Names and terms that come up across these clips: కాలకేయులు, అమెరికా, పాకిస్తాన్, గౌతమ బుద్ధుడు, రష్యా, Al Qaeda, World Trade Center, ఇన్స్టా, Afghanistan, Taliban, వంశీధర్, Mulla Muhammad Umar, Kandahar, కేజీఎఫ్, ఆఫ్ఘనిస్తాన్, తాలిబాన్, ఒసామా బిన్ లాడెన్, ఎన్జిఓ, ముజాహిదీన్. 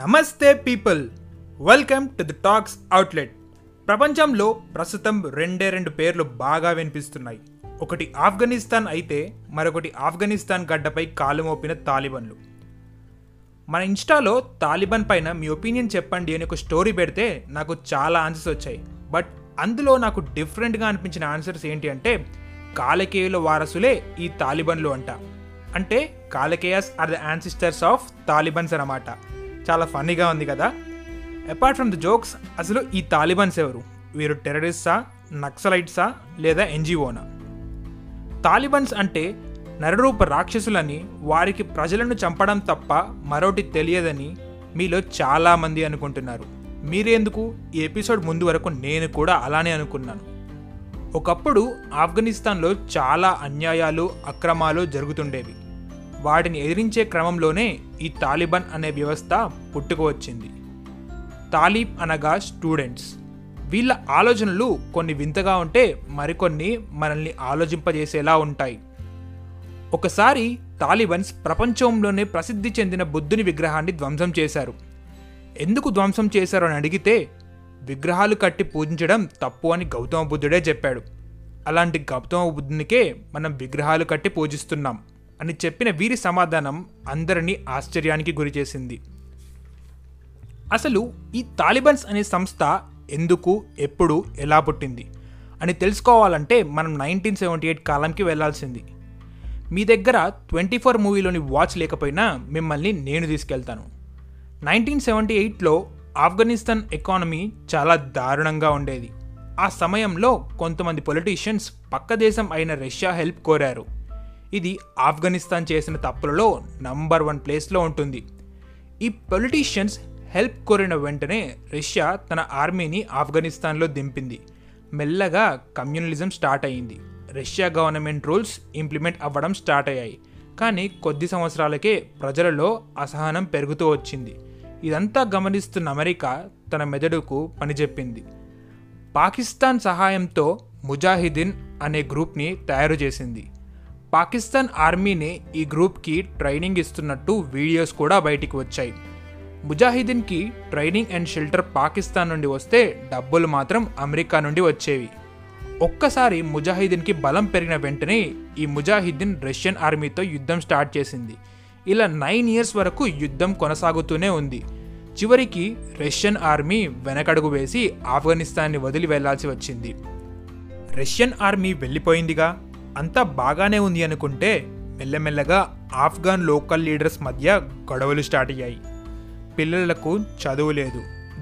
నమస్తే people, welcome to the talks outlet. ప్రపంచంలో ప్రస్తుతం రెండు పేర్లు బాగా వినిపిస్తున్నాయి. ఒకటి ఆఫ్ఘనిస్తాన్ అయితే మరొకటి ఆఫ్ఘనిస్తాన్ గడ్డపై కాలు మోపిన తాలిబన్లు. మన ఇన్స్టాలో తాలిబాన్ పైన మీ ఒపీనియన్ చెప్పండి అని ఒక స్టోరీ పెడితే నాకు చాలా ఆన్సర్స్ వచ్చాయి. బట్ అందులో నాకు డిఫరెంట్గా అనిపించిన ఆన్సర్స్ ఏంటి అంటే, కాలకేయుల వారసులే ఈ తాలిబన్లు అంట. అంటే Kalakeyas are the ancestors of Talibans అన్నమాట. చాలా ఫన్నీగా ఉంది కదా. అపార్ట్ ఫ్రమ్ ద జోక్స్, అసలు ఈ తాలిబన్స్ ఎవరు? వీరు టెర్రరిస్ట్సా, నక్సలైట్సా లేదా ఎన్జిఓనా? తాలిబన్స్ అంటే నరరూప రాక్షసులని, వారికి ప్రజలను చంపడం తప్ప మరోటి తెలియదని మీలో చాలామంది అనుకుంటున్నారు. మీరేందుకు, ఈ ఎపిసోడ్ ముందు వరకు నేను కూడా అలానే అనుకున్నాను. ఒకప్పుడు ఆఫ్ఘనిస్తాన్లో చాలా అన్యాయాలు అక్రమాలు జరుగుతుండేవి. వాటిని ఎదిరించే క్రమంలోనే ఈ తాలిబాన్ అనే వ్యవస్థ పుట్టుకు వచ్చింది. తాలిబ్ అనగా స్టూడెంట్స్. వీళ్ళ ఆలోచనలు కొన్ని వింతగా ఉంటే మరికొన్ని మనల్ని ఆలోచింపజేసేలా ఉంటాయి. ఒకసారి తాలిబన్స్ ప్రపంచంలోనే ప్రసిద్ధి చెందిన బుద్ధుని విగ్రహాన్ని ధ్వంసం చేశారు. ఎందుకు ధ్వంసం చేశారు అని అడిగితే, విగ్రహాలు కట్టి పూజించడం తప్పు అని గౌతమ బుద్ధుడే చెప్పాడు. అలాంటి గౌతమ బుద్ధునికే మనం విగ్రహాలు కట్టి పూజిస్తున్నాం అని చెప్పిన వీరి సమాధానం అందరినీ ఆశ్చర్యానికి గురిచేసింది. అసలు ఈ తాలిబన్స్ అనే సంస్థ ఎందుకు, ఎప్పుడు, ఎలా పుట్టింది అని తెలుసుకోవాలంటే మనం 1978 కాలంకి వెళ్లాల్సింది. మీ దగ్గర 24 మూవీలోని వాచ్ లేకపోయినా మిమ్మల్ని నేను తీసుకెళ్తాను. 1978లో ఆఫ్ఘనిస్తాన్ ఎకానమీ చాలా దారుణంగా ఉండేది. ఆ సమయంలో కొంతమంది పొలిటీషియన్స్ పక్క దేశం అయిన రష్యా హెల్ప్ కోరారు. ఇది ఆఫ్ఘనిస్తాన్ చేసిన తప్పులలో #1 ప్లేస్లో ఉంటుంది. ఈ పొలిటీషియన్స్ హెల్ప్ కోరిన వెంటనే రష్యా తన ఆర్మీని ఆఫ్ఘనిస్తాన్లో దింపింది. మెల్లగా కమ్యూనలిజం స్టార్ట్ అయ్యింది. రష్యా గవర్నమెంట్ రూల్స్ ఇంప్లిమెంట్ అవ్వడం స్టార్ట్ అయ్యాయి. కానీ కొద్ది సంవత్సరాలకే ప్రజలలో అసహనం పెరుగుతూ వచ్చింది. ఇదంతా గమనిస్తున్న అమెరికా తన మెదడుకు పనిచెప్పింది. పాకిస్తాన్ సహాయంతో ముజాహిదీన్ అనే గ్రూప్ని తయారు చేసింది. పాకిస్తాన్ ఆర్మీనే ఈ గ్రూప్కి ట్రైనింగ్ ఇస్తున్నట్టు వీడియోస్ కూడా బయటికి వచ్చాయి. ముజాహిదీన్కి ట్రైనింగ్ అండ్ షెల్టర్ పాకిస్తాన్ నుండి వస్తే, డబ్బులు మాత్రం అమెరికా నుండి వచ్చేవి. ఒక్కసారి ముజాహిదీన్కి బలం పెరిగిన వెంటనే ఈ ముజాహిదీన్ రష్యన్ ఆర్మీతో యుద్ధం స్టార్ట్ చేసింది. ఇలా 9 years వరకు యుద్ధం కొనసాగుతూనే ఉంది. చివరికి రష్యన్ ఆర్మీ వెనకడుగు వేసి ఆఫ్ఘనిస్తాన్ని వదిలి వెళ్లాల్సి వచ్చింది. రష్యన్ ఆర్మీ వెళ్ళిపోయిందిగా, అంతా బాగానే ఉంది అనుకుంటే మెల్లమెల్లగా ఆఫ్ఘన్ లోకల్ లీడర్స్ మధ్య గొడవలు స్టార్ట్ అయ్యాయి. పిల్లలకు చదువు లేదు,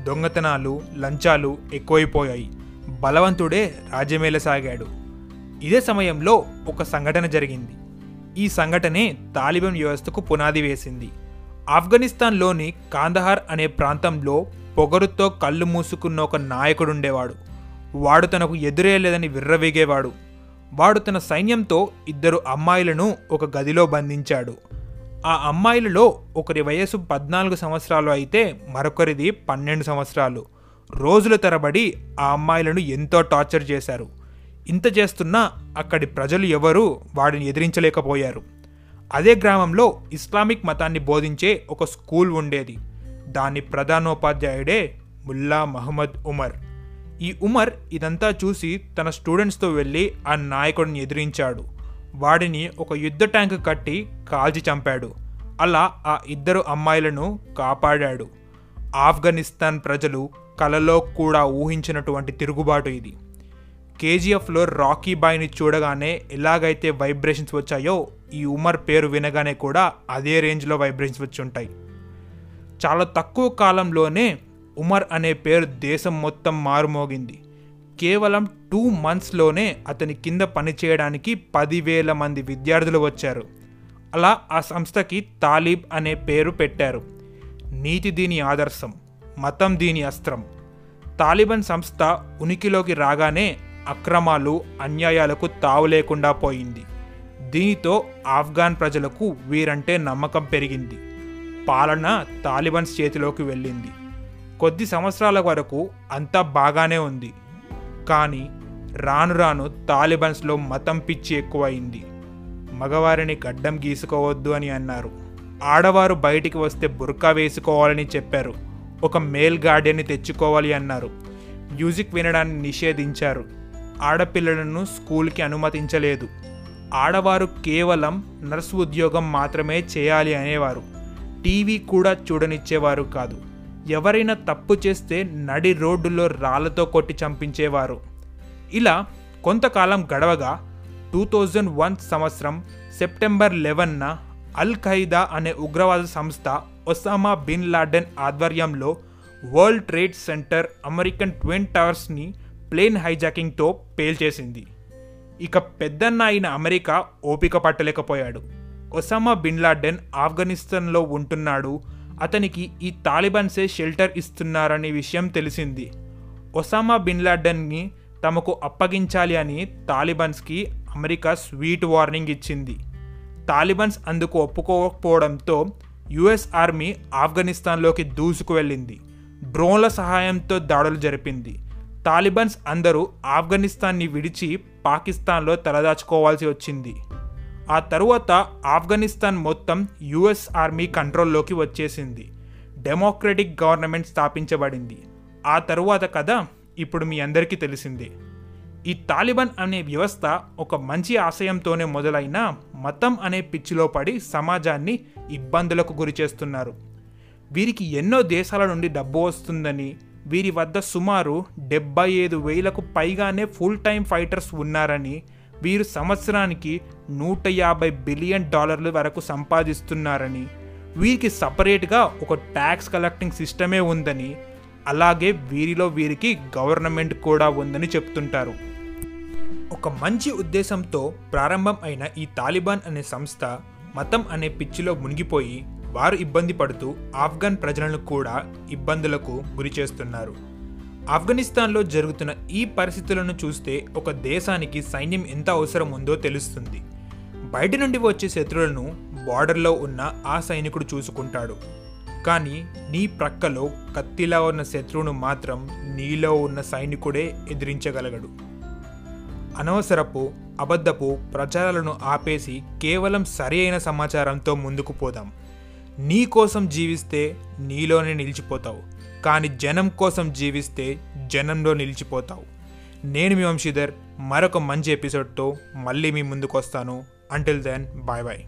దొంగతనాలు, లంచాలు ఎక్కువైపోయాయి. బలవంతుడే రాజ్యమేలసాగాడు. ఇదే సమయంలో ఒక సంఘటన జరిగింది. ఈ సంఘటనే తాలిబాన్ వ్యవస్థకు పునాది వేసింది. ఆఫ్ఘనిస్తాన్లోని కాందహార్ అనే ప్రాంతంలో పొగరుతో కళ్ళు మూసుకున్న ఒక నాయకుడు ఉండేవాడు. వాడు తనకు ఎదురేలేదని విర్రవీగేవాడు. వాడు తన సైన్యంతో 2 అమ్మాయిలను ఒక గదిలో బంధించాడు. ఆ అమ్మాయిలలో ఒకరి వయసు 14 సంవత్సరాలు అయితే మరొకరిది 12 సంవత్సరాలు. రోజుల తరబడి ఆ అమ్మాయిలను ఎంతో టార్చర్ చేశారు. ఇంత చేస్తున్నా అక్కడి ప్రజలు ఎవరూ వాడిని ఎదిరించలేకపోయారు. అదే గ్రామంలో ఇస్లామిక్ మతాన్ని బోధించే ఒక స్కూల్ ఉండేది. దాని ప్రధానోపాధ్యాయుడే ముల్లా మహమ్మద్ ఉమర్. ఈ ఉమర్ ఇదంతా చూసి తన స్టూడెంట్స్తో వెళ్ళి ఆ నాయకుడిని ఎదిరించాడు. వాడిని ఒక యుద్ధ ట్యాంక్ కట్టి కాల్చి చంపాడు. అలా ఆ 2 అమ్మాయిలను కాపాడాడు. ఆఫ్ఘనిస్తాన్ ప్రజలు కలలో కూడా ఊహించినటువంటి తిరుగుబాటు ఇది. కేజీఎఫ్లో రాకీ బాయ్ని చూడగానే ఎలాగైతే వైబ్రేషన్స్ వచ్చాయో, ఈ ఉమర్ పేరు వినగానే కూడా అదే రేంజ్లో వైబ్రేషన్స్ వచ్చి ఉంటాయి. చాలా తక్కువ కాలంలోనే ఉమర్ అనే పేరు దేశం మొత్తం మారుమోగింది. కేవలం 2 monthsలోనే అతని కింద పనిచేయడానికి 10,000 మంది విద్యార్థులు వచ్చారు. అలా ఆ సంస్థకి తాలిబ్ అనే పేరు పెట్టారు. నీతి దీని ఆదర్శం, మతం దీని అస్త్రం. తాలిబాన్ సంస్థ ఉనికిలోకి రాగానే అక్రమాలు, అన్యాయాలకు తావు లేకుండా పోయింది. దీనితో ఆఫ్ఘన్ ప్రజలకు వీరంటే నమ్మకం పెరిగింది. పాలన తాలిబాన్స్ చేతిలోకి వెళ్ళింది. కొద్ది సంవత్సరాల వరకు అంతా బాగానే ఉంది. కానీ రాను రాను తాలిబాన్స్లో మతం పిచ్చి ఎక్కువైంది. మగవారిని గడ్డం గీసుకోవద్దు అని అన్నారు. ఆడవారు బయటికి వస్తే బుర్కా వేసుకోవాలని చెప్పారు. ఒక మేల్ గార్డెన్ని తెచ్చుకోవాలి అన్నారు. మ్యూజిక్ వినడాన్ని నిషేధించారు. ఆడపిల్లలను స్కూల్కి అనుమతించలేదు. ఆడవారు కేవలం నర్సు ఉద్యోగం మాత్రమే చేయాలి అనేవారు. టీవీ కూడా చూడనిచ్చేవారు కాదు. ఎవరైనా తప్పు చేస్తే నడి రోడ్డులో రాళ్లతో కొట్టి చంపించేవారు. ఇలా కొంతకాలం గడవగా 2001 సంవత్సరం సెప్టెంబర్ 11న అల్ ఖైదా అనే ఉగ్రవాద సంస్థ ఒసామా బిన్ లాడెన్ ఆధ్వర్యంలో world trade centre, American twin టవర్స్ని ప్లేన్ హైజాకింగ్తో పేల్చేసింది. ఇక పెద్దన్న అయిన అమెరికా ఓపిక పట్టలేకపోయాడు. ఒసామా బిన్ లాడెన్ ఆఫ్ఘనిస్తాన్లో ఉంటున్నాడు. అతనికి ఈ తాలిబాన్సే షెల్టర్ ఇస్తున్నారనే విషయం తెలిసింది. ఒసామా బిన్ లాడెన్ని తమకు అప్పగించాలి అని తాలిబాన్స్కి అమెరికా స్వీట్ వార్నింగ్ ఇచ్చింది. తాలిబాన్స్ అందుకు ఒప్పుకోకపోవడంతో యుఎస్ ఆర్మీ ఆఫ్ఘనిస్తాన్లోకి దూసుకు వెళ్ళింది. డ్రోన్ల సహాయంతో దాడులు జరిపింది. తాలిబాన్స్ అందరూ ఆఫ్ఘనిస్తాన్ని విడిచి పాకిస్తాన్లో తలదాచుకోవాల్సి వచ్చింది. ఆ తరువాత ఆఫ్ఘనిస్తాన్ మొత్తం యుఎస్ ఆర్మీ కంట్రోల్లోకి వచ్చేసింది. డెమోక్రటిక్ గవర్నమెంట్ స్థాపించబడింది. ఆ తరువాత కథ ఇప్పుడు మీ అందరికీ తెలిసిందే. ఈ తాలిబాన్ అనే వ్యవస్థ ఒక మంచి ఆశయంతోనే మొదలైన మతం అనే పిచ్చిలో పడి సమాజాన్ని ఇబ్బందులకు గురి చేస్తున్నారు. వీరికి ఎన్నో దేశాల నుండి డబ్బు వస్తుందని, వీరి వద్ద సుమారు 75,000కు పైగానే ఫుల్ టైం ఫైటర్స్ ఉన్నారని, వీరు సంవత్సరానికి $150 బిలియన్ వరకు సంపాదిస్తున్నారని, వీరికి సపరేట్గా ఒక ట్యాక్స్ కలెక్టింగ్ సిస్టమే ఉందని, అలాగే వీరిలో వీరికి గవర్నమెంట్ కూడా ఉందని చెప్తుంటారు. ఒక మంచి ఉద్దేశంతో ప్రారంభం అయిన ఈ తాలిబాన్ అనే సంస్థ మతం అనే పిచ్చిలో మునిగిపోయి వారు ఇబ్బంది పడుతూ ఆఫ్ఘన్ ప్రజలను కూడా ఇబ్బందులకు గురి చేస్తున్నారు. ఆఫ్ఘనిస్తాన్లో జరుగుతున్న ఈ పరిస్థితులను చూస్తే ఒక దేశానికి సైన్యం ఎంత అవసరం ఉందో తెలుస్తుంది. బయట నుండి వచ్చే శత్రువులను బార్డర్లో ఉన్న ఆ సైనికుడు చూసుకుంటాడు. కానీ నీ ప్రక్కలో కత్తిలా ఉన్న శత్రువును మాత్రం నీలో ఉన్న సైనికుడే ఎదిరించగలగడు. అనవసరపు అబద్ధపు ప్రచారాలను ఆపేసి కేవలం సరి అయిన సమాచారంతో ముందుకు పోదాం. నీ కోసం జీవిస్తే నీలోనే నిలిచిపోతావు, కానీ జనం కోసం జీవిస్తే జనంలో నిలిచిపోతావు. నేను మీ వంశీధర్. మరొక మంచి ఎపిసోడ్తో మళ్ళీ మీ ముందుకు వస్తాను. Until then, bye bye.